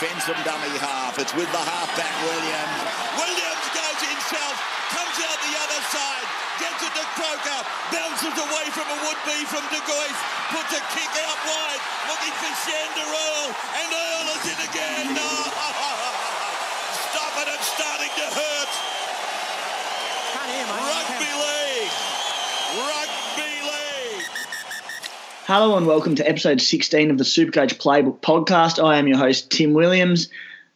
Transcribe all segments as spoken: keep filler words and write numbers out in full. defends from dummy half. It's with the halfback, Williams. Williams goes himself, comes out the other side, gets it to Croker, bounces away from a would-be from De Gois, puts a kick out wide, looking for Shander Earl, and Earl is in again. Oh, stop it, it's starting to hurt. Can't hear, mate. Rugby league. Rugby league. Hello and welcome to episode sixteen of the Supercoach Playbook podcast. I am your host, Tim Williams.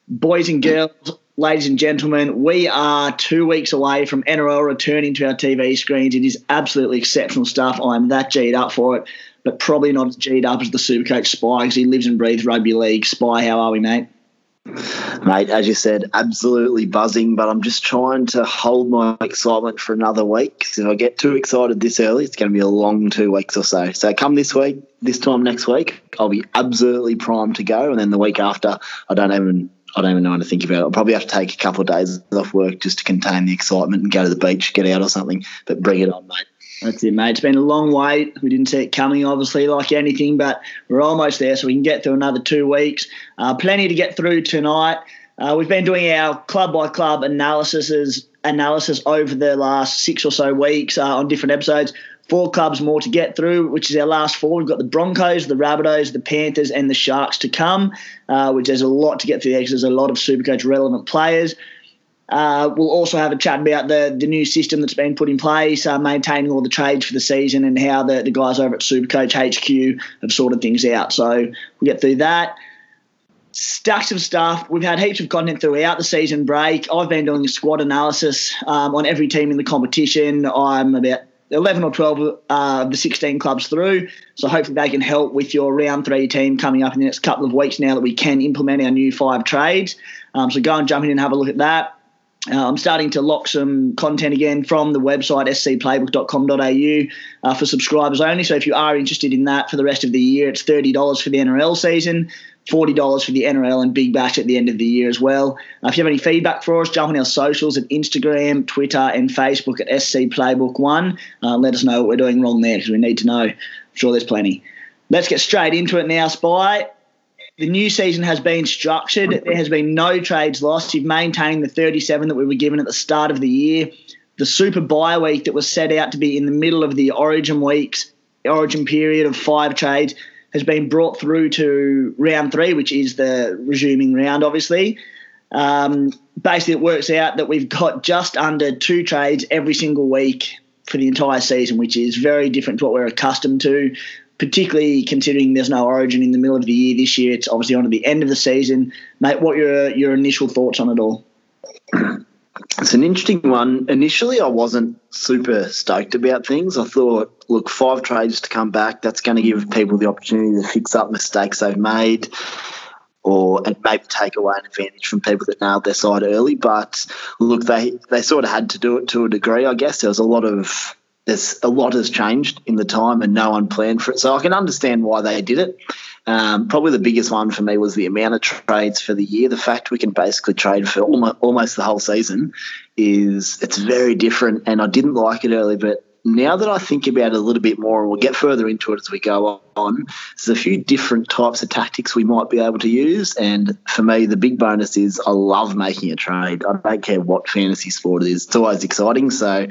Boys and girls, ladies and gentlemen, we are two weeks away from N R L returning to our T V screens. It is absolutely exceptional stuff. I'm that G'd up for it, but probably not as G'd up as the Supercoach Spy, because he lives and breathes rugby league. Spy, how are we, mate? Mate, as you said, absolutely buzzing, but I'm just trying to hold my excitement for another week, because if I get too excited this early, it's going to be a long two weeks or so. So come this week, this time next week, I'll be absolutely primed to go, and then the week after, I don't even... I don't even know how to think about it. I'll probably have to take a couple of days off work just to contain the excitement and go to the beach, get out or something, but bring it on, mate. That's it, mate. It's been a long wait. We didn't see it coming, obviously, like anything, but we're almost there, so we can get through another two weeks. Uh, plenty to get through tonight. Uh, we've been doing our club-by-club analyses, analysis over the last six or so weeks uh, on different episodes. Four clubs more to get through, which is our last four. We've got the Broncos, the Rabbitohs, the Panthers and the Sharks to come, uh, which there's a lot to get through there because there's a lot of Supercoach-relevant players. Uh, we'll also have a chat about the, the new system that's been put in place, uh, maintaining all the trades for the season and how the, the guys over at Supercoach H Q have sorted things out. So we'll get through that. Stacks of stuff. We've had heaps of content throughout the season break. I've been doing a squad analysis um, on every team in the competition. I'm about eleven or twelve of uh, the sixteen clubs through, so hopefully they can help with your round three team coming up in the next couple of weeks now that we can implement our new five trades. Um, so go and jump in and have a look at that. Uh, I'm starting to lock some content again from the website s c playbook dot com dot a u uh, for subscribers only, so if you are interested in that for the rest of the year, it's thirty dollars for the N R L season, forty dollars for the N R L and Big Bash at the end of the year as well. Uh, if you have any feedback for us, jump on our socials at Instagram, Twitter and Facebook at S C Playbook one. Uh, let us know what we're doing wrong there, because we need to know. I'm sure there's plenty. Let's get straight into it now, Spy. The new season has been structured. There has been no trades lost. You've maintained the thirty-seven that we were given at the start of the year. The Super Bye Week that was set out to be in the middle of the Origin weeks, Origin period of five trades, has been brought through to round three, which is the resuming round, obviously. Um, basically, it works out that we've got just under two trades every single week for the entire season, which is very different to what we're accustomed to, particularly considering there's no Origin in the middle of the year this year. It's obviously on at the end of the season. Mate, what are your, your initial thoughts on it all? It's an interesting one. Initially, I wasn't super stoked about things. I thought, look, five trades to come back, that's going to give people the opportunity to fix up mistakes they've made or and maybe take away an advantage from people that nailed their side early. But, look, they, they sort of had to do it to a degree, I guess. There was a lot of – there's a lot has changed in the time and no one planned for it. So I can understand why they did it. Um, probably the biggest one for me was the amount of trades for the year. The fact we can basically trade for almost, almost the whole season is it's very different, and I didn't like it early, but now that I think about it a little bit more, and we'll get further into it as we go on, there's a few different types of tactics we might be able to use, and for me the big bonus is I love making a trade. I don't care what fantasy sport it is. It's always exciting, so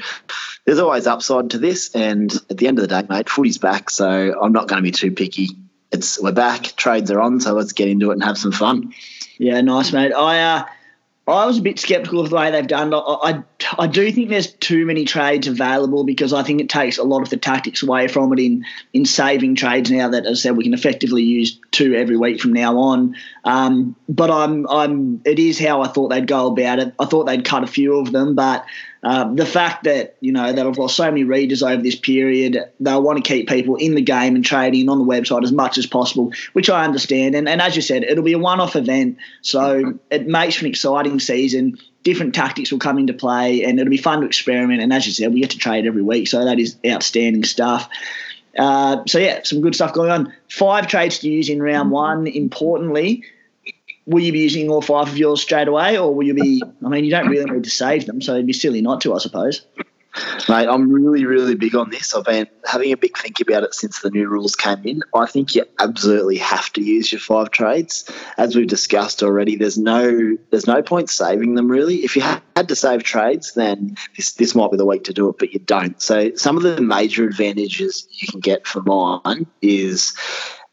there's always upside to this, and at the end of the day, mate, footy's back, so I'm not going to be too picky. It's we're back, trades are on, so let's get into it and have some fun. Yeah, nice, mate. I uh, I was a bit sceptical of the way they've done. I, I I do think there's too many trades available, because I think it takes a lot of the tactics away from it in in saving trades now that, as I said, we can effectively use two every week from now on. Um, but I'm I'm it is how I thought they'd go about it. I thought they'd cut a few of them, but Um, the fact that, you know, that I've lost so many readers over this period, they'll want to keep people in the game and trading on the website as much as possible, which I understand. And, and as you said, it'll be a one-off event, so it makes for an exciting season. Different tactics will come into play, and it'll be fun to experiment. And as you said, we get to trade every week, so that is outstanding stuff. Uh, so, yeah, some good stuff going on. Five trades to use in round one, importantly. Will you be using all five of yours straight away, or will you be – I mean, you don't really need to save them, so it'd be silly not to, I suppose. Mate, I'm really, really big on this. I've been having a big think about it since the new rules came in. I think you absolutely have to use your five trades. As we've discussed already, there's no there's no point saving them, really. If you had to save trades, then this, this might be the week to do it, but you don't. So some of the major advantages you can get for mine is –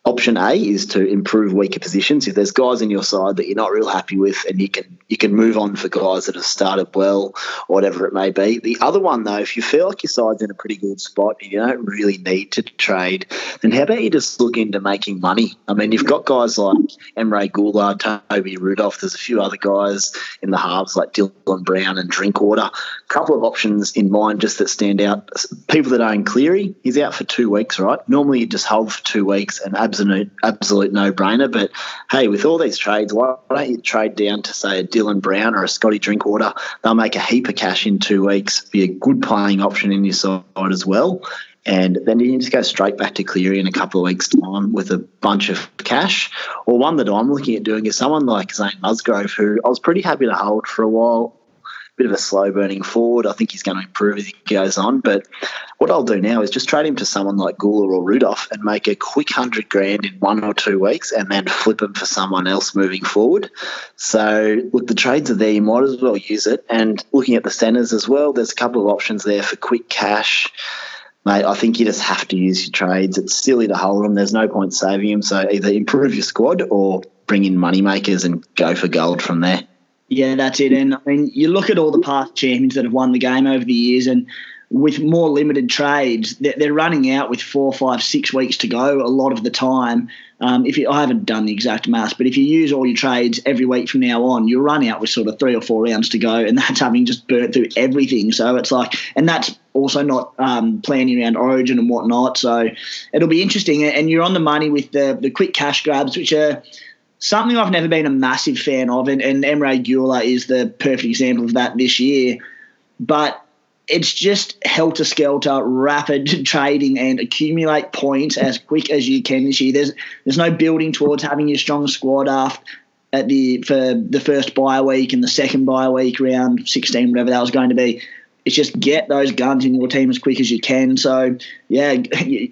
option A is to improve weaker positions. If there's guys in your side that you're not real happy with, and you can you can move on for guys that have started well or whatever it may be. The other one, though, if you feel like your side's in a pretty good spot and you don't really need to trade, then how about you just look into making money? I mean, you've got guys like Emre Guler, Toby Rudolph. There's a few other guys in the halves like Dylan Brown and Drinkwater. A couple of options in mind just that stand out. People that own Cleary, he's out for two weeks, right? Normally you just hold for two weeks and absolute absolute no-brainer, but hey, with all these trades, why don't you trade down to, say, a Dylan Brown or a Scotty Drinkwater? They'll make a heap of cash in two weeks, be a good playing option in your side as well, and then you can just go straight back to Cleary in a couple of weeks' time with a bunch of cash. Or one that I'm looking at doing is someone like Zane Musgrove, who I was pretty happy to hold for a while. Bit of a slow burning forward. I think he's going to improve as he goes on. But what I'll do now is just trade him to someone like Guler or Rudolph and make a quick hundred grand in one or two weeks, and then flip him for someone else moving forward. So look, the trades are there. You might as well use it. And looking at the centres as well, there's a couple of options there for quick cash. Mate, I think you just have to use your trades. It's silly to hold them. There's no point saving them. So either improve your squad or bring in moneymakers and go for gold from there. Yeah, that's it. And I mean, you look at all the past champions that have won the game over the years, and with more limited trades, they're running out with four, five, six weeks to go a lot of the time. Um, if you, I haven't done the exact maths, but if you use all your trades every week from now on, you'll run out with sort of three or four rounds to go, and that's having just burnt through everything. So it's like, and that's also not um, planning around Origin and whatnot. So it'll be interesting. And you're on the money with the the quick cash grabs, which are something I've never been a massive fan of, and, and Emre Guler is the perfect example of that this year. But it's just helter-skelter, rapid trading, and accumulate points as quick as you can this year. There's there's no building towards having your strong squad after at the for the first bye week and the second bye week, round sixteen, whatever that was going to be. It's just get those guns in your team as quick as you can. So, yeah,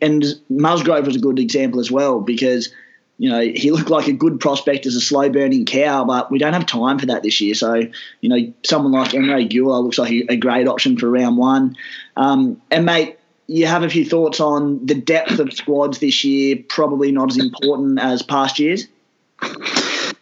and Musgrove was a good example as well, because – you know, he looked like a good prospect as a slow-burning cow, but we don't have time for that this year. So, you know, someone like Emre Guler looks like a great option for round one. Um, and, mate, you have a few thoughts on the depth of squads this year, probably not as important as past years?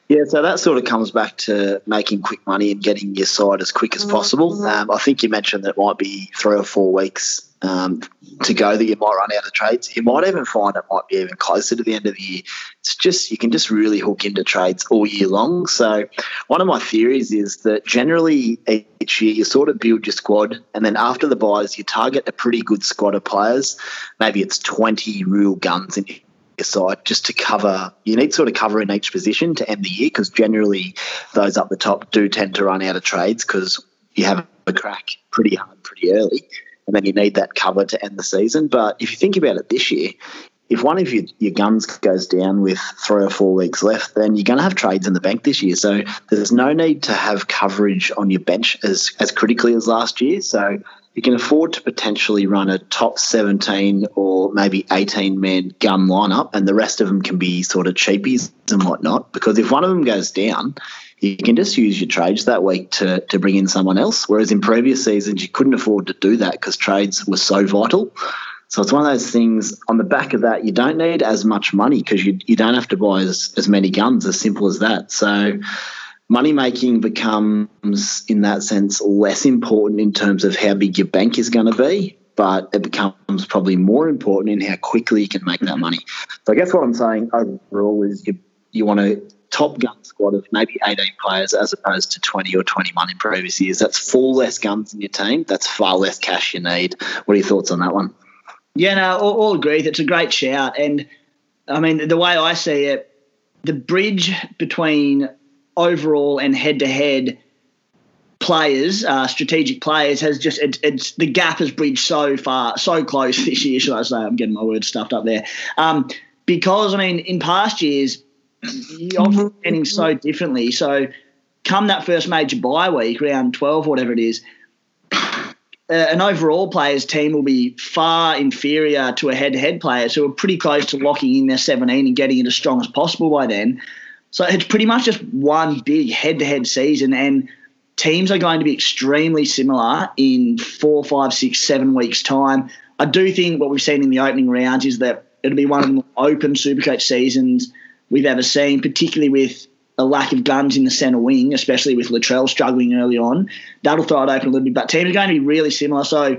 Yeah, so that sort of comes back to making quick money and getting your side as quick as possible. Um, I think you mentioned that it might be three or four weeks Um, to go that you might run out of trades. You might even find it might be even closer to the end of the year. It's just you can just really hook into trades all year long. So one of my theories is that generally each year you sort of build your squad, and then after the buys you target a pretty good squad of players. Maybe it's twenty real guns in your side just to cover. You need sort of cover in each position to end the year, because generally those up the top do tend to run out of trades because you have a crack pretty hard pretty early. And then you need that cover to end the season. But if you think about it this year, if one of your, your guns goes down with three or four weeks left, then you're going to have trades in the bank this year. So there's no need to have coverage on your bench as, as critically as last year. So you can afford to potentially run a top seventeen or maybe eighteen-man gun lineup, and the rest of them can be sort of cheapies and whatnot, because if one of them goes down, you can just use your trades that week to, to bring in someone else, whereas in previous seasons you couldn't afford to do that because trades were so vital. So it's one of those things, on the back of that, you don't need as much money because you you don't have to buy as, as many guns, as simple as that. So money-making becomes, in that sense, less important in terms of how big your bank is going to be, but it becomes probably more important in how quickly you can make that money. So I guess what I'm saying overall is you you want to top gun squad of maybe eighteen players as opposed to twenty or twenty-one in previous years. That's four less guns in your team. That's far less cash you need. What are your thoughts on that one? Yeah, no, all, all agree. It's a great shout. And, I mean, the way I see it, the bridge between overall and head-to-head players, uh, strategic players, has just it, – it's the gap has bridged so far, so close this year, should I say. I'm getting my words stuffed up there. Um, because, I mean, in past years – you're often getting so differently. So come that first major bye week, round twelve, whatever it is, uh, an overall players team will be far inferior to a head-to-head player, so we're pretty close to locking in their seventeen and getting it as strong as possible by then. So it's pretty much just one big head-to-head season, and teams are going to be extremely similar in four, five, six, seven weeks' time. I do think what we've seen in the opening rounds is that it'll be one of the more open Supercoach seasons we've ever seen, particularly with a lack of guns in the centre wing, especially with Latrell struggling early on. That'll throw it open a little bit, but teams are going to be really similar. So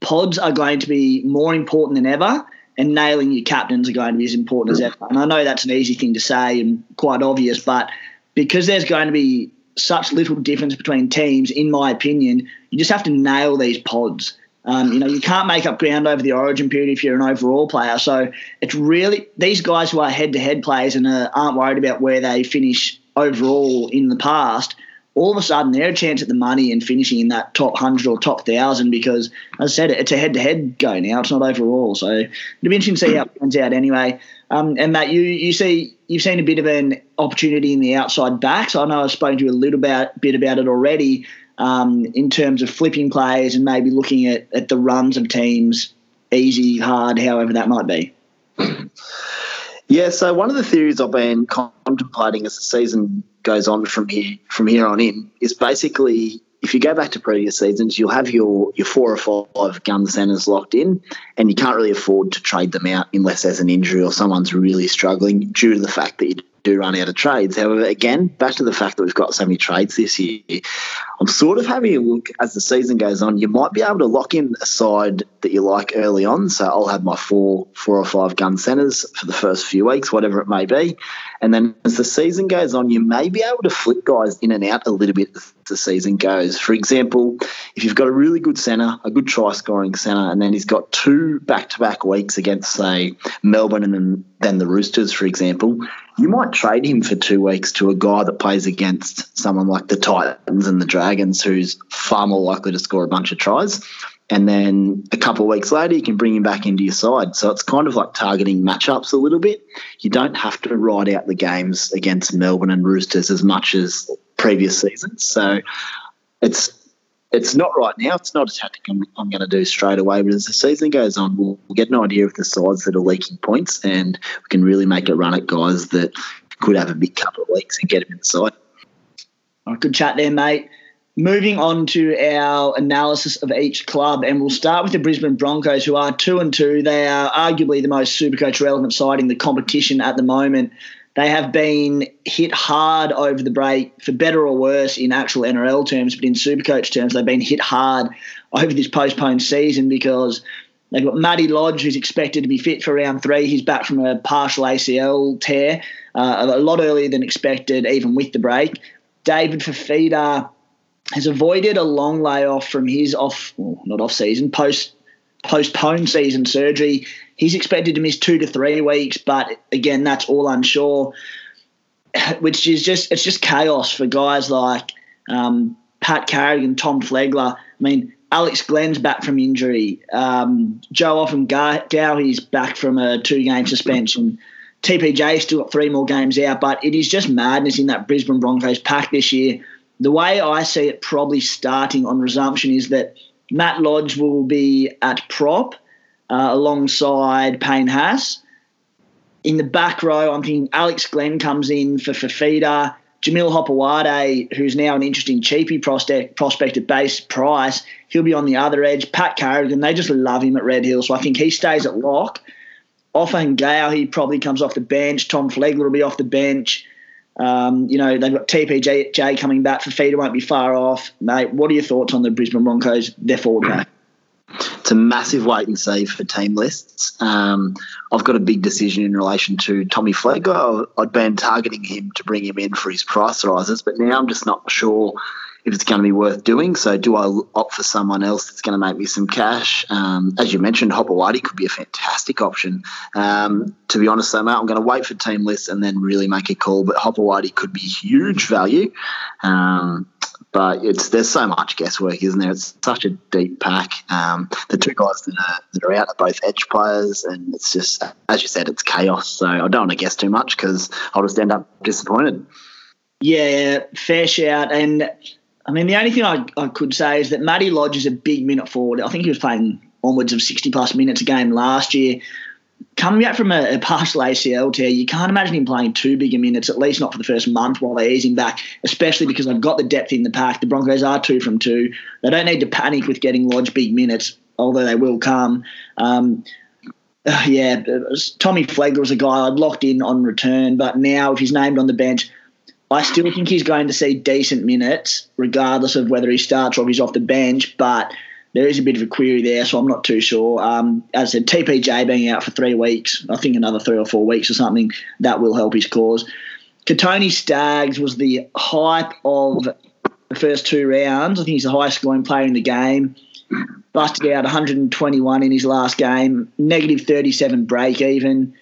pods are going to be more important than ever, and nailing your captains are going to be as important as ever. And I know that's an easy thing to say and quite obvious, but because there's going to be such little difference between teams, in my opinion, you just have to nail these pods. Um, you know, you can't make up ground over the origin period if you're an overall player. So it's really these guys who are head-to-head players and uh, aren't worried about where they finish overall in the past, all of a sudden they're a chance at the money and finishing in that top one hundred or top one thousand because, as I said, it's a head-to-head go now. It's not overall. So it'll be interesting to see how it turns out anyway. Um, and, Matt, you, you see, you've seen a bit of an opportunity in the outside backs. I know I've spoken to you a little about, bit about it already. Um, in terms of flipping players and maybe looking at, at the runs of teams, easy, hard, however that might be. Yeah, so one of the theories I've been contemplating as the season goes on from here from here on in is basically if you go back to previous seasons, you'll have your, your four or five gun centres locked in and you can't really afford to trade them out unless there's an injury or someone's really struggling due to the fact that you do run out of trades. However, again, back to the fact that we've got so many trades this year, I'm sort of having a look as the season goes on. You might be able to lock in a side that you like early on. So I'll have my four, four or five gun centres for the first few weeks, whatever it may be. And then as the season goes on, you may be able to flip guys in and out a little bit as the season goes. For example, if you've got a really good centre, a good try-scoring centre, and then he's got two back-to-back weeks against, say, Melbourne and then the Roosters, for example, you might trade him for two weeks to a guy that plays against someone like the Titans and the Dragons, who's far more likely to score a bunch of tries. And then a couple of weeks later, you can bring him back into your side. So it's kind of like targeting matchups a little bit. You don't have to ride out the games against Melbourne and Roosters as much as previous seasons. So it's it's not right now. It's not a tactic I'm, I'm going to do straight away. But as the season goes on, we'll, we'll get an idea of the sides that are leaking points and we can really make a run at guys that could have a big couple of weeks and get them inside. All right, good chat there, mate. Moving on to our analysis of each club, and we'll start with the Brisbane Broncos, who are two and two. They are arguably the most Supercoach relevant side in the competition at the moment. They have been hit hard over the break, for better or worse in actual N R L terms, but in Supercoach terms, they've been hit hard over this postponed season because they've got Matty Lodge, who's expected to be fit for round three. He's back from a partial A C L tear uh, a lot earlier than expected, even with the break. David Fafita has avoided a long layoff from his off, well, not off season, post postponed season surgery. He's expected to miss two to three weeks, but again, that's all unsure, which is just, it's just chaos for guys like um, Pat Carrigan, Tom Flegler. I mean, Alex Glenn's back from injury. Um, Joe Offengaohi's back from a two-game suspension. T P J's still got three more games out, but it is just madness in that Brisbane Broncos pack this year. The way I see it probably starting on resumption is that Matt Lodge will be at prop uh, alongside Payne Haas. In the back row, I'm thinking Alex Glenn comes in for Fafita. Jamil Hopawade, who's now an interesting cheapie prospect, prospect at base price, he'll be on the other edge. Pat Carrigan, they just love him at Red Hill, so I think he stays at lock. Offengaohi, he probably comes off the bench. Tom Flegler will be off the bench. Um, you know, they've got T P J coming back. Fafita won't be far off. Mate, what are your thoughts on the Brisbane Broncos, their forward pack? It's a massive wait and see for team lists. Um, I've got a big decision in relation to Tommy Flegler. I'd been targeting him to bring him in for his price rises, but now I'm just not sure if it's going to be worth doing. So do I opt for someone else that's going to make me some cash? Um, as you mentioned, Hopawade could be a fantastic option. Um, to be honest, though, mate, I'm going to wait for team lists and then really make a call, but Hopawade could be huge value. Um, but it's there's so much guesswork, isn't there? It's such a deep pack. Um, the two guys that are, that are out are both edge players, and it's just, as you said, it's chaos. So I don't want to guess too much because I'll just end up disappointed. Yeah, fair shout. And I mean, the only thing I, I could say is that Matty Lodge is a big minute forward. I think he was playing onwards of sixty-plus minutes a game last year. Coming back from a, a partial A C L tear, you can't imagine him playing too big a minutes, at least not for the first month while they ease him back, especially because they've got the depth in the pack. The Broncos are two from two. They don't need to panic with getting Lodge big minutes, although they will come. Um, uh, yeah, Tommy Flegler was a guy I'd locked in on return, but now if he's named on the bench, I still think he's going to see decent minutes regardless of whether he starts or if he's off the bench, but there is a bit of a query there, so I'm not too sure. Um, as I said, T P J being out for three weeks, I think another three or four weeks or something, that will help his cause. Kotoni Staggs was the hype of the first two rounds. I think he's the highest scoring player in the game. Busted out one hundred twenty-one in his last game, negative thirty-seven break even.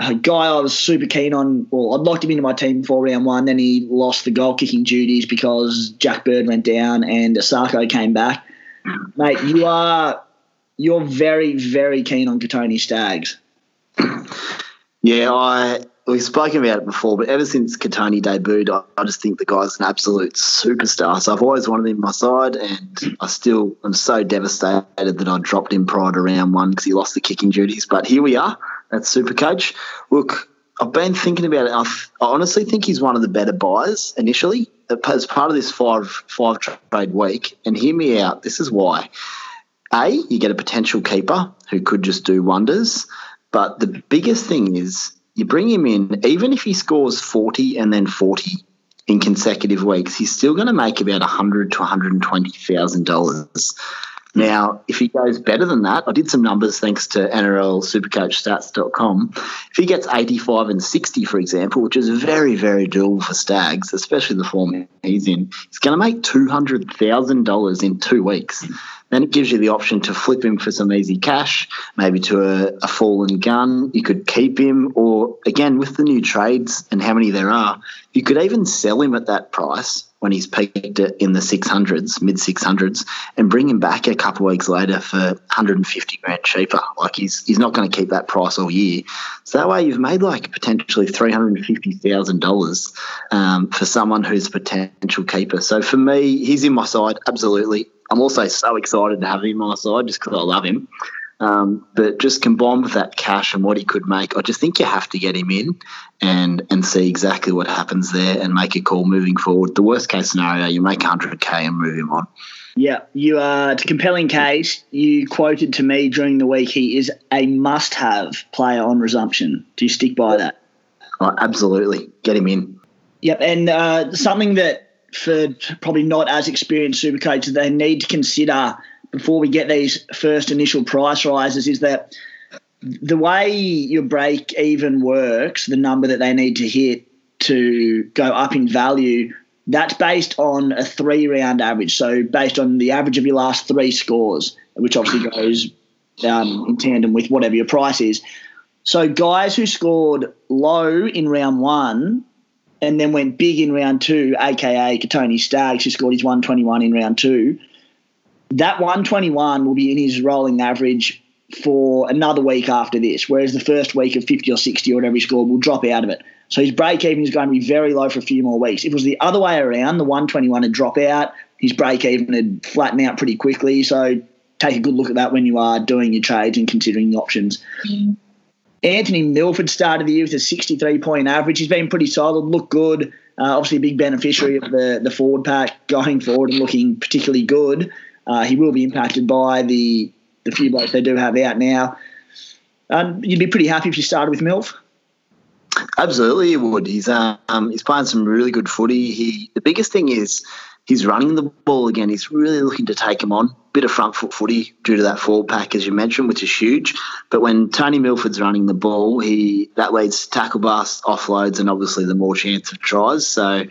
A guy I was super keen on, well, I'd locked him into my team before round one, then he lost the goal-kicking duties because Jack Bird went down and Asako came back. Mate, you are, you're very, very keen on Kotoni Staggs. Yeah, I we've spoken about it before, but ever since Kotoni debuted, I, I just think the guy's an absolute superstar. So I've always wanted him on my side, and I still am so devastated that I dropped him prior to round one because he lost the kicking duties. But here we are. That's Supercoach. Look, I've been thinking about it. I've, I honestly think he's one of the better buys initially as part of this five five trade week. And hear me out. This is why. A, you get a potential keeper who could just do wonders. But the biggest thing is you bring him in, even if he scores forty and then forty in consecutive weeks, he's still going to make about one hundred thousand dollars to one hundred twenty thousand dollars. Now, if he goes better than that, I did some numbers thanks to N R L supercoach stats dot com. If he gets eighty-five and sixty, for example, which is very, very doable for Staggs, especially the form he's in, he's going to make two hundred thousand dollars in two weeks. Then it gives you the option to flip him for some easy cash, maybe to a, a fallen gun. You could keep him, or again, with the new trades and how many there are, you could even sell him at that price when he's peaked in the six hundreds, mid six hundreds, and bring him back a couple of weeks later for one hundred fifty grand cheaper. Like he's he's not going to keep that price all year. So that way you've made like potentially three hundred fifty thousand dollars um, for someone who's a potential keeper. So for me, he's in my side, absolutely. I'm also so excited to have him on my side just because I love him. Um, but just combined with that cash and what he could make, I just think you have to get him in and and see exactly what happens there and make a call moving forward. The worst case scenario, you make one hundred K and move him on. Yeah, you are. It's a compelling case. You quoted to me during the week, he is a must-have player on resumption. Do you stick by that? Oh, absolutely. Get him in. Yep, and uh, something that for probably not as experienced supercoaches, they need to consider before we get these first initial price rises is that the way your break even works, the number that they need to hit to go up in value, that's based on a three-round average, so based on the average of your last three scores, which obviously goes um, in tandem with whatever your price is. So guys who scored low in round one and then went big in round two, a k a. Kotoni Staggs, who scored his one twenty-one in round two, that one twenty-one will be in his rolling average for another week after this, whereas the first week of fifty or sixty or whatever he scored will drop out of it. So his break-even is going to be very low for a few more weeks. If it was the other way around, the one twenty-one would drop out, his break-even would flatten out pretty quickly. So take a good look at that when you are doing your trades and considering the options. Mm. Anthony Milford started the year with a sixty-three point average. He's been pretty solid, looked good, uh, obviously a big beneficiary of the, the forward pack going forward and looking particularly good. Uh, he will be impacted by the, the few blokes they do have out now. Um, you'd be pretty happy if you started with Milf. Absolutely, you would. He's um he's playing some really good footy. He the biggest thing is he's running the ball again. He's really looking to take him on. Bit of front foot footy due to that forward pack, as you mentioned, which is huge. But when Tony Milford's running the ball, he that leads to tackle busts, offloads, and obviously the more chance of tries. So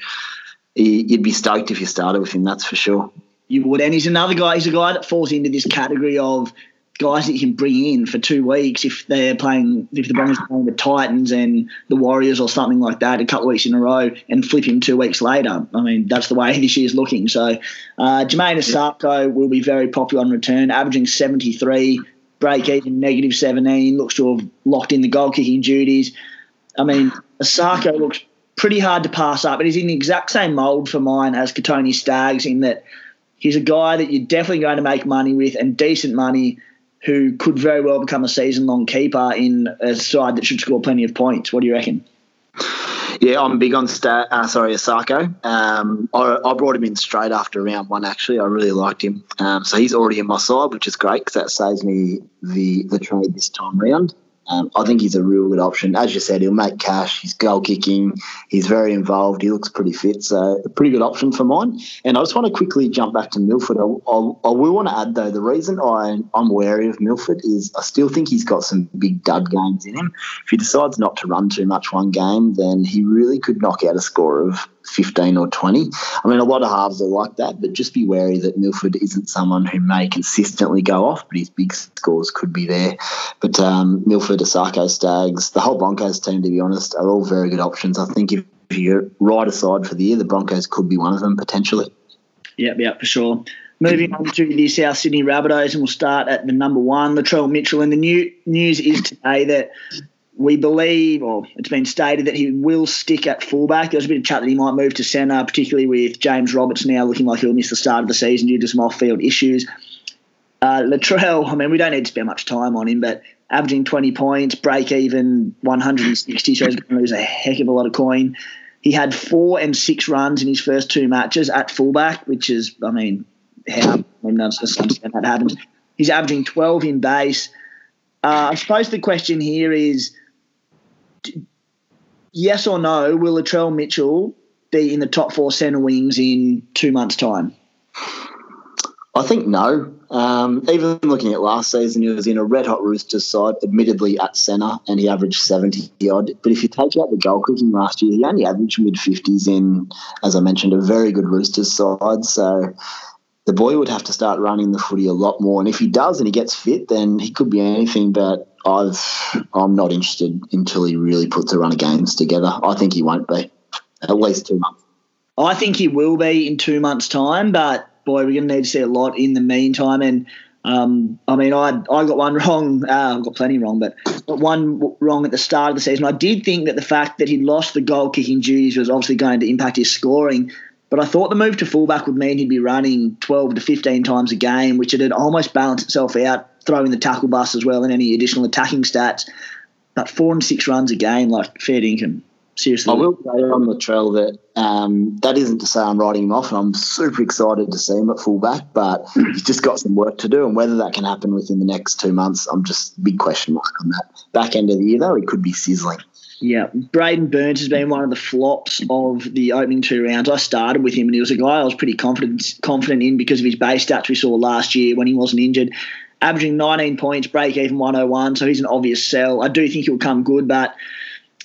he, you'd be stoked if you started with him, that's for sure. You would, and he's another guy, he's a guy that falls into this category of guys that you can bring in for two weeks if they're playing, if the Broncos are playing the Titans and the Warriors or something like that a couple of weeks in a row and flip him two weeks later. I mean, that's the way this year's looking. So uh, Jermaine Asako will be very popular on return, averaging seventy-three, break-even negative seventeen, looks to have locked in the goal-kicking duties. I mean, Asako looks pretty hard to pass up. But he's in the exact same mould for mine as Kotoni Staggs, in that he's a guy that you're definitely going to make money with, and decent money, who could very well become a season-long keeper in a side that should score plenty of points. What do you reckon? Yeah, I'm big on Sta- uh, sorry, Asako. Um, I, I brought him in straight after round one, actually. I really liked him. Um, so he's already in my side, which is great, because that saves me the, the trade this time round. Um, I think he's a real good option. As you said, he'll make cash. He's goal-kicking. He's very involved. He looks pretty fit. So a pretty good option for mine. And I just want to quickly jump back to Milford. I, I, I will want to add, though, the reason I, I'm wary of Milford is I still think he's got some big dud games in him. If he decides not to run too much one game, then he really could knock out a score of fifteen or twenty. I mean, a lot of halves are like that, but just be wary that Milford isn't someone who may consistently go off, but his big scores could be there. But um, Milford, Asako, Staggs, the whole Broncos team, to be honest, are all very good options. I think if you're right aside for the year, the Broncos could be one of them potentially. Yeah, yeah, for sure. Moving on to the South Sydney Rabbitohs, and we'll start at the number one, Latrell Mitchell. And the new news is today that we believe, or it's been stated, that he will stick at fullback. There's a bit of chat that he might move to centre, particularly with James Roberts now looking like he'll miss the start of the season due to some off-field issues. Uh, Latrell, I mean, we don't need to spend much time on him, but averaging twenty points, break-even one hundred sixty, so he's going to lose a heck of a lot of coin. He had four and six runs in his first two matches at fullback, which is, I mean, how when that happens. He's averaging twelve in base. Uh, I suppose the question here is, yes or no, will Latrell Mitchell be in the top four centre wings in two months' time? I think no. Um, even looking at last season, he was in a red-hot Roosters side, admittedly at centre, and he averaged seventy-odd. But if you take out the goal kicking last year, he only averaged mid-fifties in, as I mentioned, a very good Roosters side. So the boy would have to start running the footy a lot more. And if he does and he gets fit, then he could be anything, but I've, I'm not interested until he really puts a run of games together. I think he won't be, at least two months. I think he will be in two months' time, but, boy, we're going to need to see a lot in the meantime. And, um, I mean, I I got one wrong. Uh, I got plenty wrong, but got one wrong at the start of the season. I did think that the fact that he lost the goal-kicking duties was obviously going to impact his scoring, but I thought the move to fullback would mean he'd be running twelve to fifteen times a game, which it had almost balanced itself out, throwing the tackle bus as well and any additional attacking stats. But four and six runs a game, like, fair income. Seriously. I will say on Latrell that um, that isn't to say I'm writing him off, and I'm super excited to see him at fullback, but he's just got some work to do, and whether that can happen within the next two months, I'm just big question mark on that. Back end of the year, though, he could be sizzling. Yeah, Brayden Burns has been one of the flops of the opening two rounds. I started with him, and he was a guy I was pretty confident confident in because of his base stats we saw last year when he wasn't injured. Averaging nineteen points, break-even one oh one, so he's an obvious sell. I do think he'll come good, but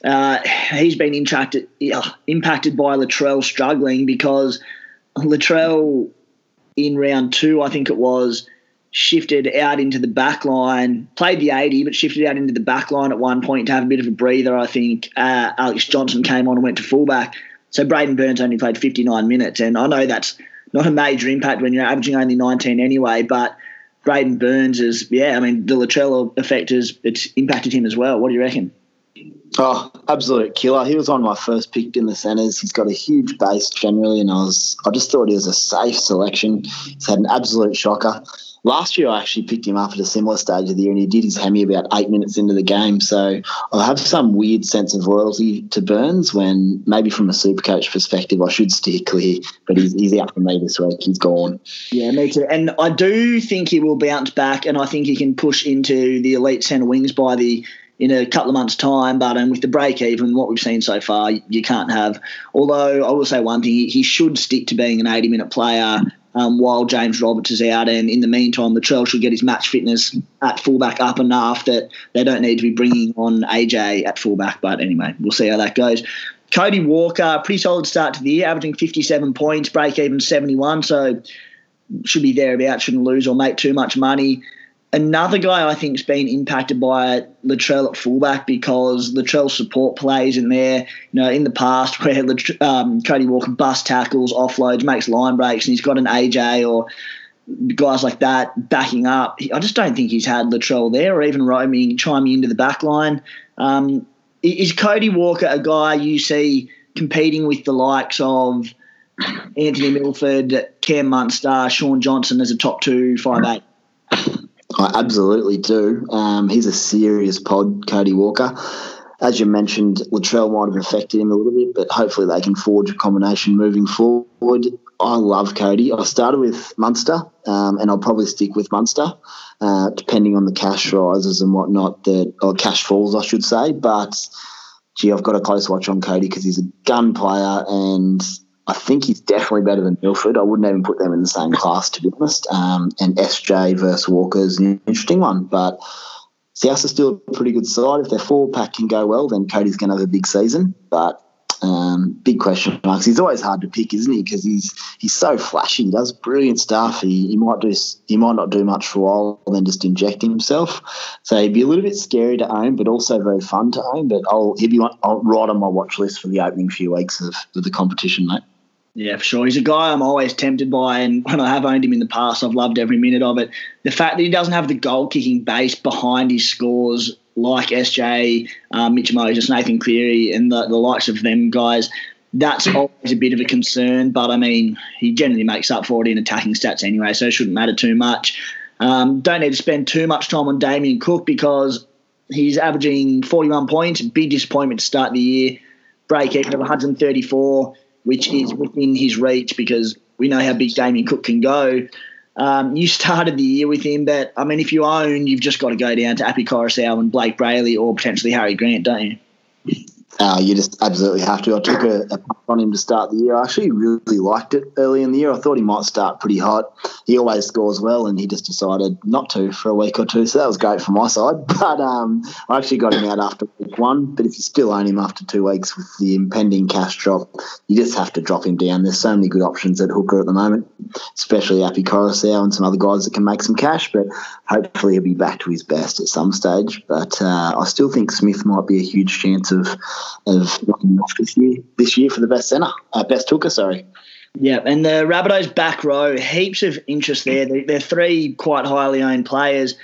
uh, he's been impacted, uh, impacted by Latrell struggling, because Latrell in round two, I think it was, shifted out into the back line, played the eighty, but shifted out into the back line at one point to have a bit of a breather, I think. Uh, Alex Johnson came on and went to fullback. So Brayden Burns only played fifty-nine minutes. And I know that's not a major impact when you're averaging only nineteen anyway, but Brayden Burns is, yeah, I mean, the Latrell effect has it's impacted him as well. What do you reckon? Oh, absolute killer. He was one of my first picked in the centres. He's got a huge base generally, and I was I just thought he was a safe selection. He's had an absolute shocker. Last year I actually picked him up at a similar stage of the year, and he did his hammy about eight minutes into the game. So I have some weird sense of loyalty to Burns when maybe from a super coach perspective I should steer clear, but he's, he's out for me this week. He's gone. Yeah, me too. And I do think he will bounce back, and I think he can push into the elite centre wings by the in a couple of months' time. But um, with the break-even, what we've seen so far, you, you can't have. Although I will say one thing, he, he should stick to being an eighty-minute player Um, while James Roberts is out, and in the meantime, Latrell should get his match fitness at fullback up enough that they don't need to be bringing on A J at fullback. But anyway, we'll see how that goes. Cody Walker, pretty solid start to the year, averaging fifty-seven points, break even seventy-one, so should be thereabouts, shouldn't lose or make too much money. Another guy I think's been impacted by Latrell at fullback because Latrell's support plays in there. You know, in the past where Lat- um, Cody Walker bust tackles, offloads, makes line breaks, and he's got an A J or guys like that backing up. I just don't think he's had Latrell there, or even roaming, chiming into the back line. Um, is Cody Walker a guy you see competing with the likes of Anthony Milford, Cam Munster, Sean Johnson as a top two, five eight. I absolutely do. Um, he's a serious pod, Cody Walker. As you mentioned, Latrell might have affected him a little bit, but hopefully they can forge a combination moving forward. I love Cody. I started with Munster, um, and I'll probably stick with Munster, uh, depending on the cash rises and whatnot, that, or cash falls, I should say. But, gee, I've got a close watch on Cody because he's a gun player, and I think he's definitely better than Milford. I wouldn't even put them in the same class, to be honest. Um, and S J versus Walker is an interesting one, but South is still a pretty good side. If their four-pack can go well, then Cody's going to have a big season. But um, big question marks. He's always hard to pick, isn't he? Because he's he's so flashy. He does brilliant stuff. He, he might do he might not do much for a while and then just inject himself. So he'd be a little bit scary to own, but also very fun to own. But I'll he'll be one, I'll right on my watch list for the opening few weeks of, of the competition, mate. Yeah, for sure. He's a guy I'm always tempted by, and when I have owned him in the past, I've loved every minute of it. The fact that he doesn't have the goal-kicking base behind his scores like S J, uh, Mitch Moses, Nathan Cleary, and the, the likes of them guys, that's always a bit of a concern. But, I mean, he generally makes up for it in attacking stats anyway, so it shouldn't matter too much. Um, don't need to spend too much time on Damien Cook because he's averaging forty-one points, big disappointment to start the year, break-even of one hundred thirty-four, which is within his reach because we know how big Damien Cook can go. Um, you started the year with him, but, I mean, if you own, you've just got to go down to Api Koroisau and Blake Brailey or potentially Harry Grant, don't you? Uh, you just absolutely have to. I took a, a punt on him to start the year. I actually really liked it early in the year. I thought he might start pretty hot. He always scores well, and he just decided not to for a week or two, so that was great from my side. But um, I actually got him out after week one, but if you still own him after two weeks with the impending cash drop, you just have to drop him down. There's so many good options at hooker at the moment, especially Api Koroisau and some other guys that can make some cash, but hopefully he'll be back to his best at some stage. But uh, I still think Smith might be a huge chance of of knocking off this year, this year for the best centre, uh, best hooker, sorry. Yeah, and the Rabbitohs back row, heaps of interest there. They're, they're three quite highly owned players.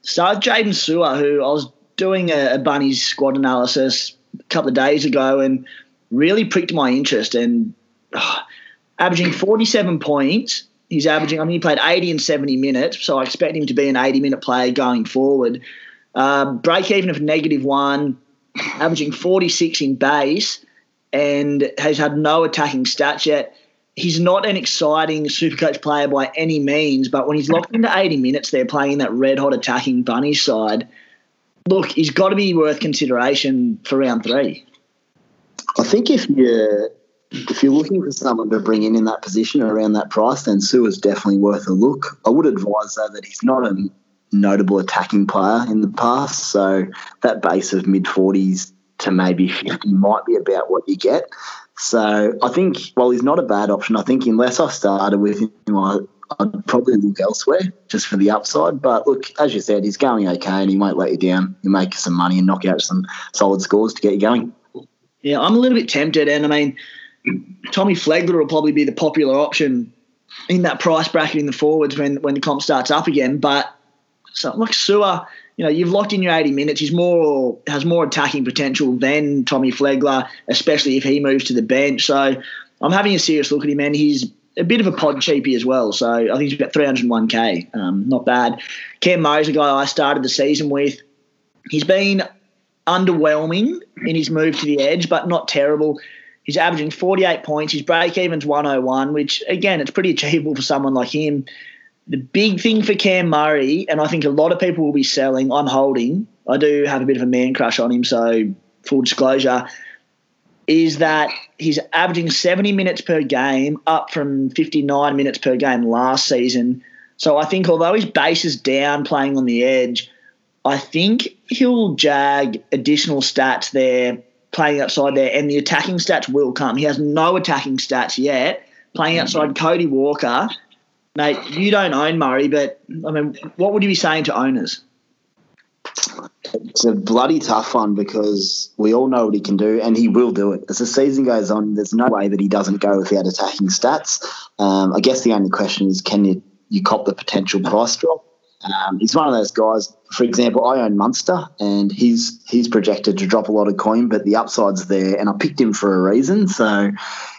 Start Jayden Su'a, who I was doing a, a Bunnies squad analysis a couple of days ago and really pricked my interest. And oh, averaging forty-seven points, he's averaging, I mean, he played eighty and seventy minutes, so I expect him to be an eighty-minute player going forward. Uh, break even of negative one, averaging forty-six in base and has had no attacking stats yet. He's not an exciting Supercoach player by any means, but when he's locked into eighty minutes there playing in that red-hot attacking Bunny side, look, he's got to be worth consideration for round three. I think if you're, if you're looking for someone to bring in in that position around that price, then Sue is definitely worth a look. I would advise, though, that he's not an notable attacking player in the past, so that base of mid-forties to maybe fifty might be about what you get. So I think, while he's not a bad option, I think unless I started with him, I, I'd probably look elsewhere just for the upside. But look, as you said, he's going okay and he won't let you down. He'll make you some money and knock out some solid scores to get you going. Yeah, I'm a little bit tempted, and I mean, Tommy Flegler will probably be the popular option in that price bracket in the forwards when, when the comp starts up again, but so like Su'a, you know, you've locked in your eighty minutes. He's more has more attacking potential than Tommy Flegler, especially if he moves to the bench. So I'm having a serious look at him, and he's a bit of a pod cheapie as well. So I think he's about three oh one K, um, not bad. Cam Mo's a guy I started the season with. He's been underwhelming in his move to the edge, but not terrible. He's averaging forty-eight points. His break-even's one oh one, which, again, it's pretty achievable for someone like him. The big thing for Cam Murray, and I think a lot of people will be selling, I'm holding, I do have a bit of a man crush on him, so full disclosure, is that he's averaging seventy minutes per game up from fifty-nine minutes per game last season. So I think although his base is down playing on the edge, I think he'll jag additional stats there playing outside there, and the attacking stats will come. He has no attacking stats yet. Playing outside Cody Walker – mate, you don't own Murray, but, I mean, what would you be saying to owners? It's a bloody tough one because we all know what he can do, and he will do it. As the season goes on, there's no way that he doesn't go without attacking stats. Um, I guess the only question is, can you, you cop the potential price drop? Um, he's one of those guys. For example, I own Munster, and he's he's projected to drop a lot of coin, but the upside's there, and I picked him for a reason. So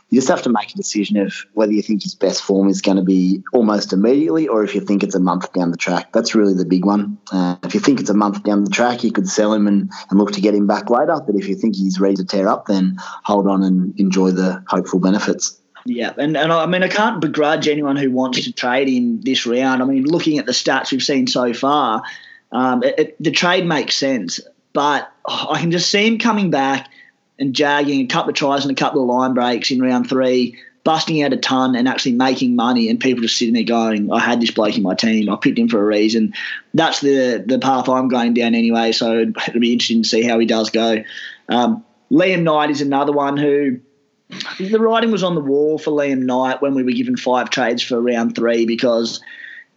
you just have to make a decision of whether you think his best form is going to be almost immediately, or if you think it's a month down the track. That's really the big one. Uh, if you think it's a month down the track, you could sell him and, and look to get him back later. But if you think he's ready to tear up, then hold on and enjoy the hopeful benefits. Yeah, and, and I mean, I can't begrudge anyone who wants to trade in this round. I mean, looking at the stats we've seen so far, um, it, it, the trade makes sense. But oh, I can just see him coming back and jagging a couple of tries and a couple of line breaks in round three, busting out a ton and actually making money, and people just sitting there going, I had this bloke in my team, I picked him for a reason. That's the, the path I'm going down anyway, so it'll be interesting to see how he does go. Um, Liam Knight is another one who... I think the writing was on the wall for Liam Knight when we were given five trades for round three, because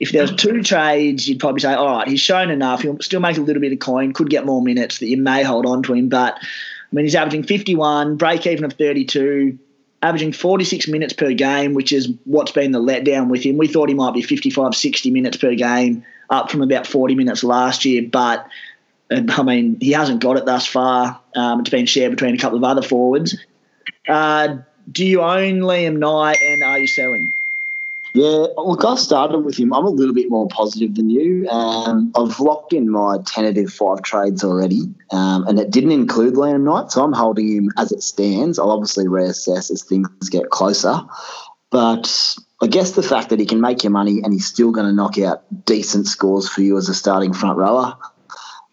if there was two trades, you'd probably say, all right, he's shown enough. He'll still make a little bit of coin, could get more minutes that you may hold on to him. But, I mean, he's averaging fifty-one, break-even of thirty-two, averaging forty-six minutes per game, which is what's been the letdown with him. We thought he might be fifty-five, sixty minutes per game, up from about forty minutes last year. But, I mean, he hasn't got it thus far. Um, it's been shared between a couple of other forwards. Uh, do you own Liam Knight, and are you selling? Yeah, look, I started with him. I'm a little bit more positive than you. Um, I've locked in my tentative five trades already, um, and it didn't include Liam Knight, so I'm holding him as it stands. I'll obviously reassess as things get closer. But I guess the fact that he can make your money and he's still going to knock out decent scores for you as a starting front rower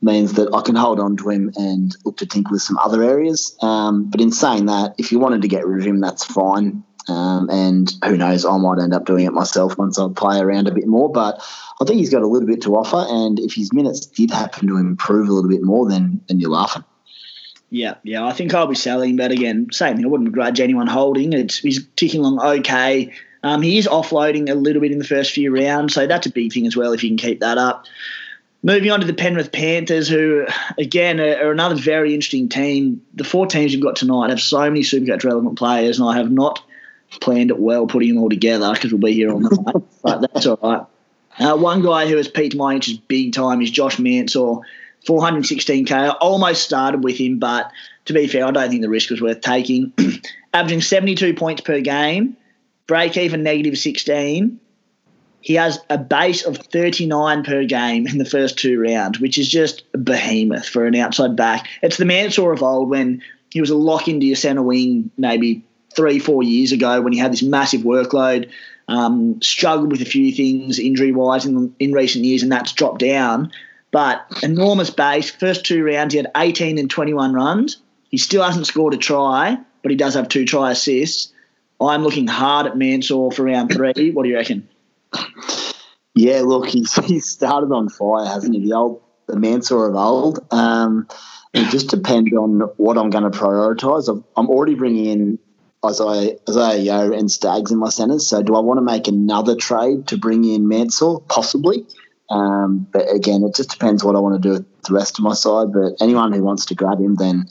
means that I can hold on to him and look to tinker with some other areas. Um, but in saying that, if you wanted to get rid of him, that's fine. Um, and who knows, I might end up doing it myself once I play around a bit more. But I think he's got a little bit to offer, and if his minutes did happen to improve a little bit more, then, then you're laughing. Yeah, yeah, I think I'll be selling, but again, same thing. I wouldn't begrudge anyone holding. It's, he's ticking along okay. Um, he is offloading a little bit in the first few rounds, so that's a big thing as well if you can keep that up. Moving on to the Penrith Panthers, who, again, are another very interesting team. The four teams you've got tonight have so many Supercoach-relevant players, and I have not planned it well putting them all together because we'll be here all night, but that's all right. Uh, one guy who has piqued my interest big time is Josh Mansour, four hundred sixteen K. I almost started with him, but to be fair, I don't think the risk was worth taking. Averaging seventy-two points per game, break-even negative sixteen. He has a base of thirty-nine per game in the first two rounds, which is just a behemoth for an outside back. It's the Mansour of old when he was a lock into your centre wing maybe three, four years ago when he had this massive workload, um, struggled with a few things injury-wise in, in recent years, and that's dropped down. But enormous base. First two rounds he had eighteen and twenty-one runs. He still hasn't scored a try, but he does have two try assists. I'm looking hard at Mansour for round three. What do you reckon? Yeah, look, he's, he's started on fire, hasn't he? The old, the Mansour of old. Um, it just depends on what I'm going to prioritise. I'm, I'm already bringing in Isaiah Yeo and Staggs in my centres, so do I want to make another trade to bring in Mansour? Possibly. Um, but again, it just depends what I want to do with the rest of my side. But anyone who wants to grab him, then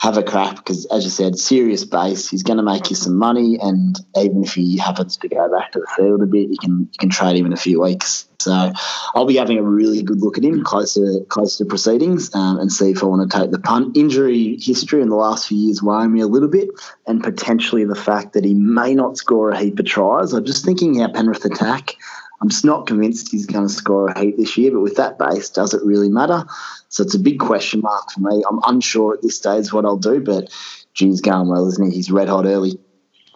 have a crack, because as you said, serious base. He's going to make you some money, and even if he happens to go back to the field a bit, you can you can trade him in a few weeks. So I'll be having a really good look at him close to close to proceedings, um, and see if I want to take the punt. Injury history in the last few years worry me a little bit, and potentially the fact that he may not score a heap of tries. I'm just thinking how Penrith attack. I'm just not convinced he's going to score a heap this year, but with that base, does it really matter? So it's a big question mark for me. I'm unsure at this stage what I'll do, but geez, going well, isn't he? He's red hot early.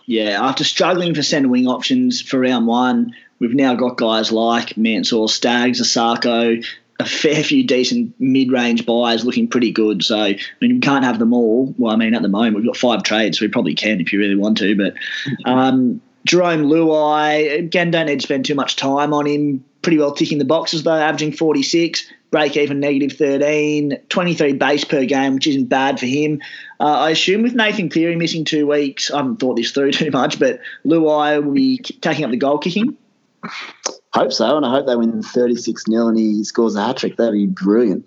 Yeah, after struggling for centre wing options for round one, we've now got guys like Mansour, Staggs, Asako, a fair few decent mid-range buys looking pretty good. So, I mean, we can't have them all. Well, I mean, at the moment, we've got five trades, so we probably can if you really want to, but... Um, Jerome Luai, again, don't need to spend too much time on him. Pretty well ticking the boxes, though, averaging forty-six, break-even negative thirteen, twenty-three base per game, which isn't bad for him. Uh, I assume with Nathan Cleary missing two weeks, I haven't thought this through too much, but Luai will be taking up the goal kicking. Hope so, and I hope they win thirty-six nil and he scores a hat-trick. That'd be brilliant.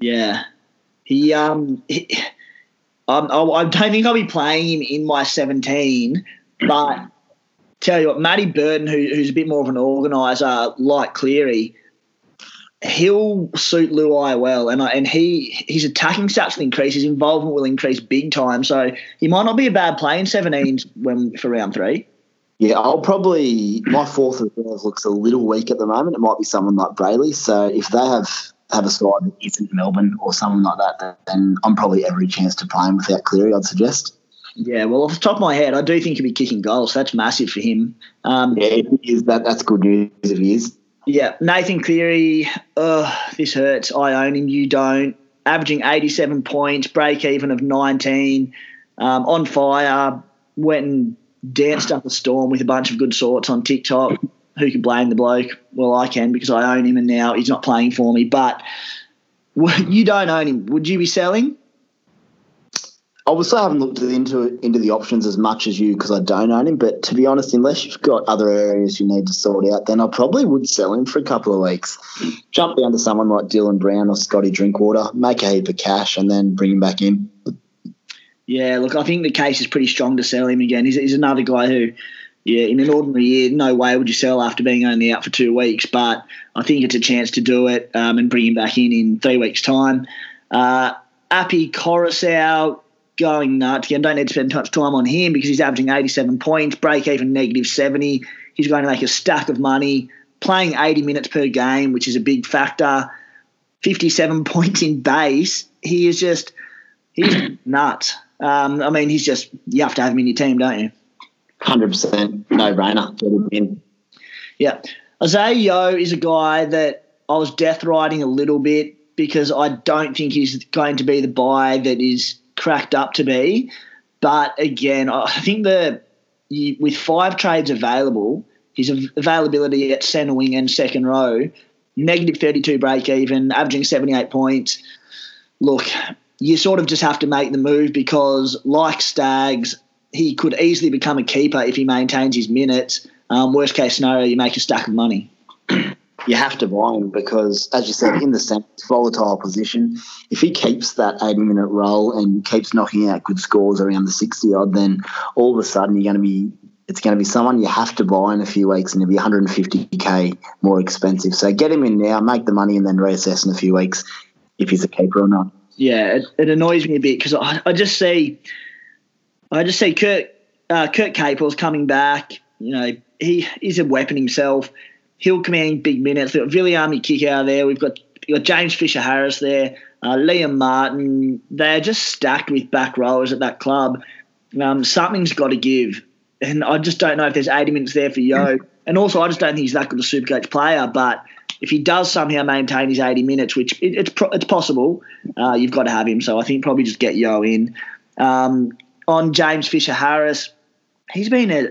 Yeah. He, um, he, um, I don't think I'll be playing him in my seventeen. But tell you what, Matty Burton, who, who's a bit more of an organiser like Cleary, he'll suit Luai well, and I, and he his attacking stats will increase. His involvement will increase big time. So he might not be a bad play in seventeens when for round three. Yeah, I'll probably – my fourth of the girls looks a little weak at the moment. It might be someone like Brayley. So if they have, have a side that isn't Melbourne or someone like that, then I'm probably every chance to play him without Cleary, I'd suggest. Yeah, well, off the top of my head, I do think he'll be kicking goals. So that's massive for him. Um, yeah, if he is, that, that's good news if he is. Yeah, Nathan Cleary, uh, this hurts. I own him, you don't. Averaging eighty-seven points, break-even of nineteen, um, on fire, went and – danced up a storm with a bunch of good sorts on TikTok. Who can blame the bloke? Well, I can, because I own him and now he's not playing for me. But you don't own him. Would you be selling? I would say I haven't looked into into the options as much as you because I don't own him. But to be honest, unless you've got other areas you need to sort out, then I probably would sell him for a couple of weeks. Jump down to someone like Dylan Brown or Scotty Drinkwater, make a heap of cash and then bring him back in. Yeah, look, I think the case is pretty strong to sell him again. He's, he's another guy who, yeah, in an ordinary year, no way would you sell after being only out for two weeks. But I think it's a chance to do it um, and bring him back in in three weeks' time. Uh, Api Koroisau going nuts again. Don't need to spend much time on him because he's averaging eighty-seven points, break even negative seventy. He's going to make a stack of money, playing eighty minutes per game, which is a big factor. fifty-seven points in base. He is just he's nuts. Um, I mean, he's just – you have to have him in your team, don't you? one hundred percent. No-brainer. Get him in. Yeah. Isaiah Yeo is a guy that I was death-riding a little bit because I don't think he's going to be the buy that is cracked up to be. But, again, I think the you, with five trades available, his availability at centre wing and second row, negative thirty-two break-even, averaging seventy-eight points. Look – you sort of just have to make the move because, like Staggs, he could easily become a keeper if he maintains his minutes. Um, worst case scenario, you make a stack of money. You have to buy him because, as you said, in the centre, volatile position. If he keeps that eighty-minute role and keeps knocking out good scores around the sixty-odd, then all of a sudden you're going to be it's going to be someone you have to buy in a few weeks and it'll be one hundred fifty thousand dollars more expensive. So get him in now, make the money, and then reassess in a few weeks if he's a keeper or not. Yeah, it, it annoys me a bit because I, I just see, I just see Kurt uh, Kurt Capel's coming back. You know, he is a weapon himself. He'll command big minutes. We've got Viliami Kikau there. We've got we've got James Fisher Harris there. Uh, Liam Martin. They're just stacked with back rowers at that club. Um, something's got to give, and I just don't know if there's eighty minutes there for Yo. And also, I just don't think he's that good a Supercoach player, but. If he does somehow maintain his eighty minutes, which it, it's pro- it's possible, uh, you've got to have him. So I think probably just get Yo in. Um, on James Fisher-Harris, he's been a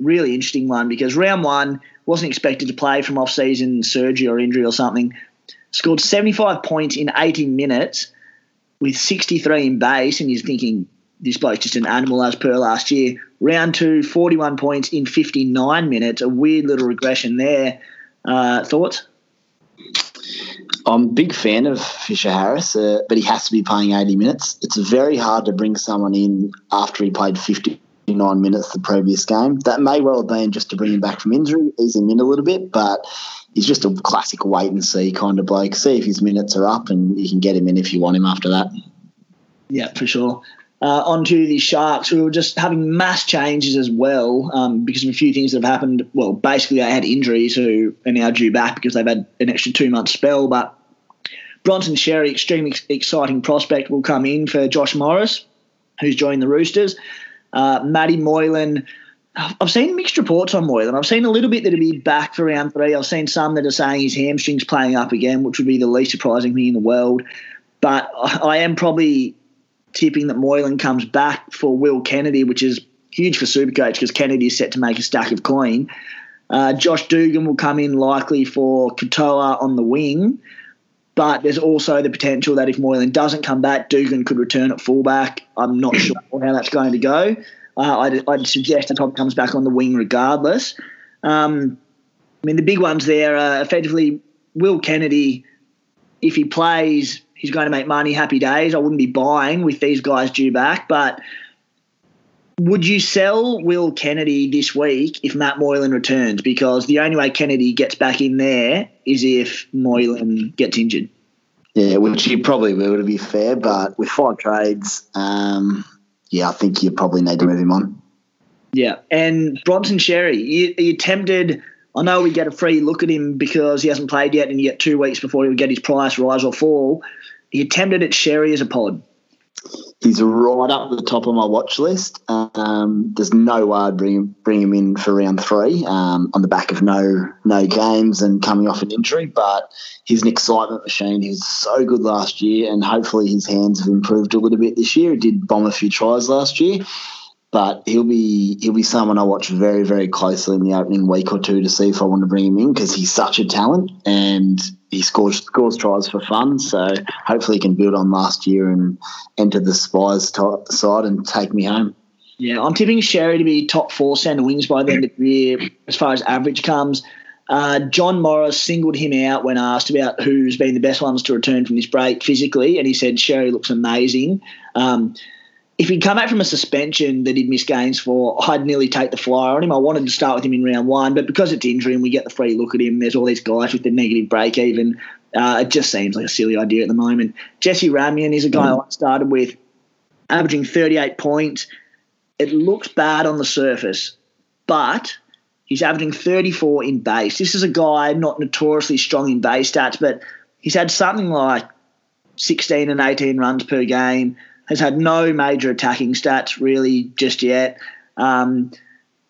really interesting one because round one wasn't expected to play from off-season surgery or injury or something. Scored seventy-five points in eighty minutes with sixty-three in base, and you're thinking this bloke's just an animal as per last year. Round two, forty-one points in fifty-nine minutes, a weird little regression there. Uh, thoughts? I'm a big fan of Fisher Harris, uh, but he has to be playing eighty minutes. It's very hard to bring someone in after he played fifty-nine minutes the previous game. That may well have been just to bring him back from injury, ease him in a little bit, but he's just a classic wait-and-see kind of bloke. See if his minutes are up and you can get him in if you want him after that. Yeah, for sure. Uh, on to the Sharks, we were just having mass changes as well um, because of a few things that have happened. Well, basically they had injuries who are now due back because they've had an extra two-month spell. But Bronson Xerri, extremely ex- exciting prospect, will come in for Josh Morris, who's joined the Roosters. Uh, Matty Moylan, I've seen mixed reports on Moylan. I've seen a little bit that he'll be back for round three. I've seen some that are saying his hamstring's playing up again, which would be the least surprising thing in the world. But I am probably... tipping that Moylan comes back for Will Kennedy, which is huge for Supercoach because Kennedy is set to make a stack of coin. Uh, Josh Dugan will come in likely for Katoa on the wing, but there's also the potential that if Moylan doesn't come back, Dugan could return at fullback. I'm not sure how that's going to go. Uh, I'd, I'd suggest that Todd comes back on the wing regardless. Um, I mean, the big ones there are effectively Will Kennedy, if he plays – he's going to make money, happy days. I wouldn't be buying with these guys due back, but Would you sell Will Kennedy this week if Matt Moylan returns? Because the only way Kennedy gets back in there is if Moylan gets injured. Yeah, which he probably will, to be fair, but with five trades, um, yeah, I think you probably need to move him on. Yeah, and Bronson Xerri, you, are you tempted? I know we get a free look at him because he hasn't played yet and you get two weeks before he'll get his price, rise or fall. Are you tempted at Xerri as a pod? He's right up the top of my watch list. Um, there's no way I'd bring him, bring him in for round three um, on the back of no no games and coming off an injury, but he's an excitement machine. He was so good last year, and hopefully his hands have improved a little bit this year. He did bomb a few tries last year, but he'll be he'll be someone I watch very, very closely in the opening week or two to see if I want to bring him in, because he's such a talent and he scores scores tries for fun, so hopefully he can build on last year and enter the Spires top side and take me home. Yeah, I'm tipping Xerri to be top four centre wings by the end of the year as far as average comes. Uh, John Morris singled him out when asked about who's been the best ones to return from this break physically, and he said Xerri looks amazing. Um, if he'd come back from a suspension that he'd missed games for, I'd nearly take the flyer on him. I wanted to start with him in round one, but because it's injury and we get the free look at him, there's all these guys with the negative break even. Uh, it just seems like a silly idea at the moment. Jesse Ramien is a guy mm. I started with, averaging thirty-eight points. It looks bad on the surface, but he's averaging thirty-four in base. This is a guy not notoriously strong in base stats, but he's had something like sixteen and eighteen runs per game, has had no major attacking stats really just yet. Um,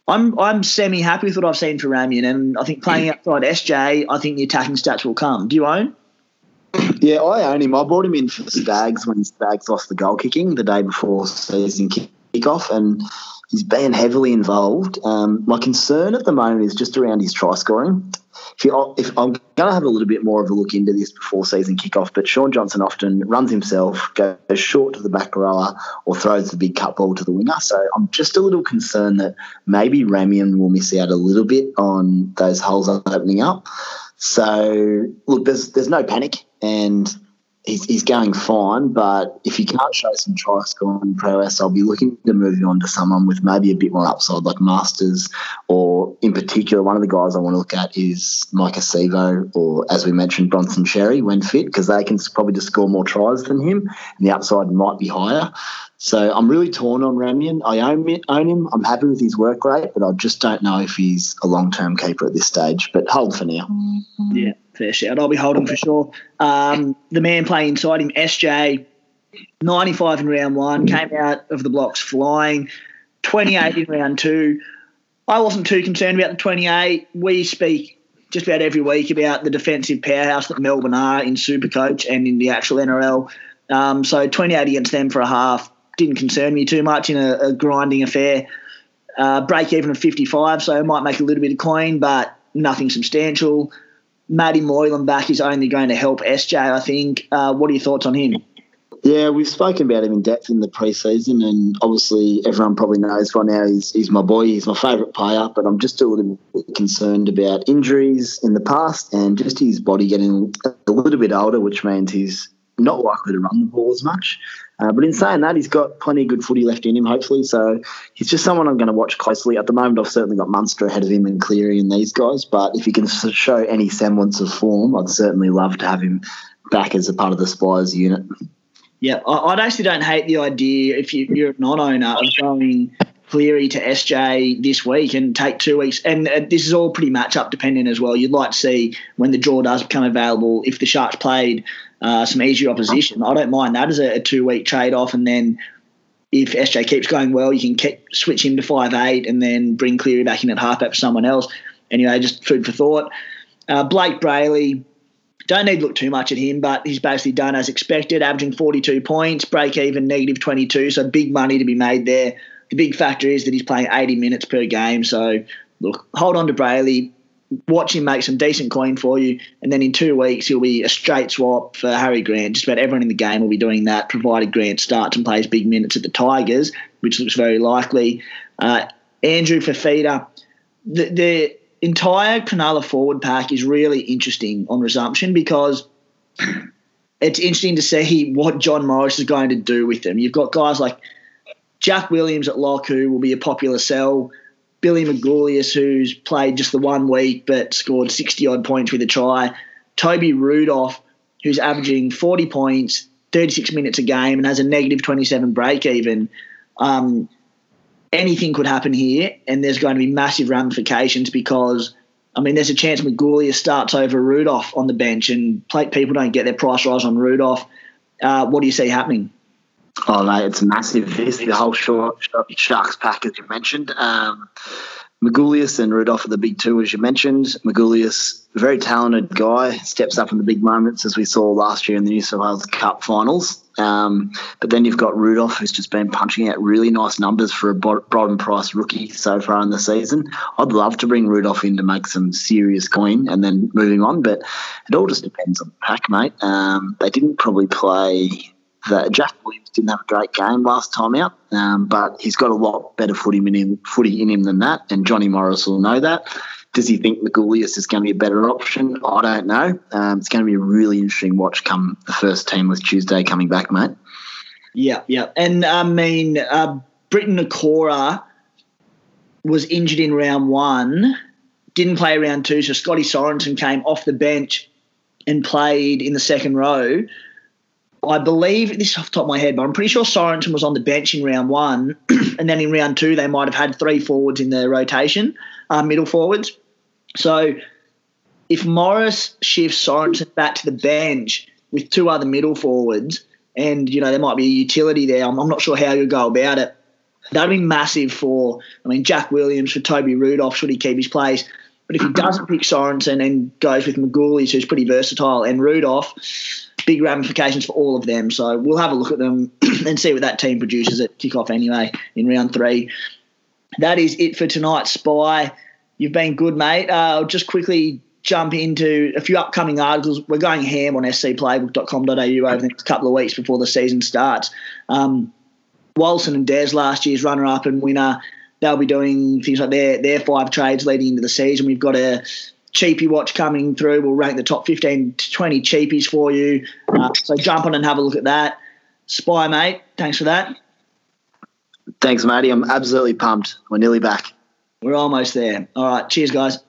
I'm I'm semi-happy with what I've seen for Ramien, and I think playing outside S J, I think the attacking stats will come. Do you own? Yeah, I own him. I brought him in for Staggs when Staggs lost the goal kicking the day before season kickoff, and he's been heavily involved. Um, my concern at the moment is just around his try scoring. If, you, if I'm going to have a little bit more of a look into this before season kickoff, but Sean Johnson often runs himself, goes short to the back rower, or throws the big cut ball to the winger. So I'm just a little concerned that maybe Ramien will miss out a little bit on those holes opening up. So look, there's there's no panic, and he's he's going fine. But if he can't show some try scoring prowess, I'll be looking to move him on to someone with maybe a bit more upside, like Masters, or in particular, one of the guys I want to look at is Mike Acevo, or as we mentioned, Bronson Xerri when fit, because they can probably just score more tries than him, and the upside might be higher. So I'm really torn on Ramien. I own, it, own him. I'm happy with his work rate, but I just don't know if he's a long-term keeper at this stage. But hold for now. Yeah, fair shout. I'll be holding for sure. Um, the man playing inside him, S J, ninety-five in round one, came out of the blocks flying, twenty-eight in round two. I wasn't too concerned about the twenty-eight. We speak just about every week about the defensive powerhouse that Melbourne are in Supercoach and in the actual N R L. Um, so twenty-eight against them for a half didn't concern me too much in a, a grinding affair. Uh, break even of fifty-five, so it might make a little bit of coin, but nothing substantial. Matty Moylan back is only going to help S J, I think. Uh, what are your thoughts on him? Yeah, we've spoken about him in depth in the preseason, and obviously everyone probably knows by now he's, he's my boy, he's my favourite player, but I'm just a little bit concerned about injuries in the past and just his body getting a little bit older, which means he's not likely to run the ball as much. Uh, but in saying that, he's got plenty of good footy left in him, hopefully. So he's just someone I'm going to watch closely. At the moment, I've certainly got Munster ahead of him and Cleary and these guys. But if he can show any semblance of form, I'd certainly love to have him back as a part of the Spires unit. Yeah, I, I actually don't hate the idea, if you, you're a non-owner, of going Cleary to S J this week and take two weeks. And uh, this is all pretty match-up dependent as well. You'd like to see when the draw does become available, if the Sharks played Uh, some easier opposition. I don't mind that as a, a two-week trade-off, and then if S J keeps going well, you can keep, switch him to five eight and then bring Cleary back in at halfback for someone else. Anyway, just food for thought. Uh, Blake Brailey, don't need to look too much at him, but he's basically done as expected, averaging forty-two points, break-even negative twenty-two, so big money to be made there. The big factor is that he's playing eighty minutes per game, so look, hold on to Brailey. Watch him make some decent coin for you, and then in two weeks he'll be a straight swap for Harry Grant. Just about everyone in the game will be doing that, provided Grant starts and plays big minutes at the Tigers, which looks very likely. Uh, Andrew Fifita, the, the entire Cronulla forward pack is really interesting on resumption, because it's interesting to see what John Morris is going to do with them. You've got guys like Jack Williams at lock, who will be a popular sell. Billy Magoulias, who's played just the one week but scored sixty-odd points with a try. Toby Rudolph, who's averaging forty points, thirty-six minutes a game, and has a negative twenty-seven break even. Um, anything could happen here, and there's going to be massive ramifications because, I mean, there's a chance Magoulias starts over Rudolph on the bench and people don't get their price rise on Rudolph. Uh, what do you see happening? Oh, mate, it's massive. This the whole short, short Sharks pack, as you mentioned. Um, Magoulias and Rudolph are the big two, as you mentioned. Magoulias, very talented guy, steps up in the big moments, as we saw last year in the New South Wales Cup finals. Um, but then you've got Rudolph, who's just been punching out really nice numbers for a Brayden Price rookie so far in the season. I'd love to bring Rudolph in to make some serious coin and then moving on, but it all just depends on the pack, mate. Um, they didn't probably play... that Jack Williams didn't have a great game last time out, um, but he's got a lot better footy in, him, footy in him than that, and Johnny Morris will know that. Does he think Magoulias is going to be a better option? I don't know. Um, it's going to be a really interesting watch come the first teamless Tuesday coming back, mate. Yeah, yeah. And, I mean, uh, Britton Okora was injured in round one, didn't play round two, so Scotty Sorensen came off the bench and played in the second row. I believe, this is off the top of my head, but I'm pretty sure Sorensen was on the bench in round one, and then in round two they might have had three forwards in their rotation, uh, middle forwards. So if Morris shifts Sorensen back to the bench with two other middle forwards, and, you know, there might be a utility there, I'm, I'm not sure how you'll go about it. That would be massive for, I mean, Jack Williams, for Toby Rudolph, should he keep his place. But if he doesn't pick Sorensen and goes with Magoulias, who's pretty versatile, and Rudolph, big ramifications for all of them. So we'll have a look at them and see what that team produces at kickoff anyway in round three. That is it for tonight, Spy. You've been good, mate. Uh, I'll just quickly jump into a few upcoming articles. We're going ham on s c playbook dot com dot a u over the next couple of weeks before the season starts. Um, Wilson and Des, last year's runner-up and winner, they'll be doing things like their their five trades leading into the season. We've got a cheapie watch coming through. We'll rank the top fifteen to twenty cheapies for you. Uh, so jump on and have a look at that. Spy, mate, thanks for that. Thanks, matey. I'm absolutely pumped. We're nearly back. We're almost there. All right. Cheers, guys.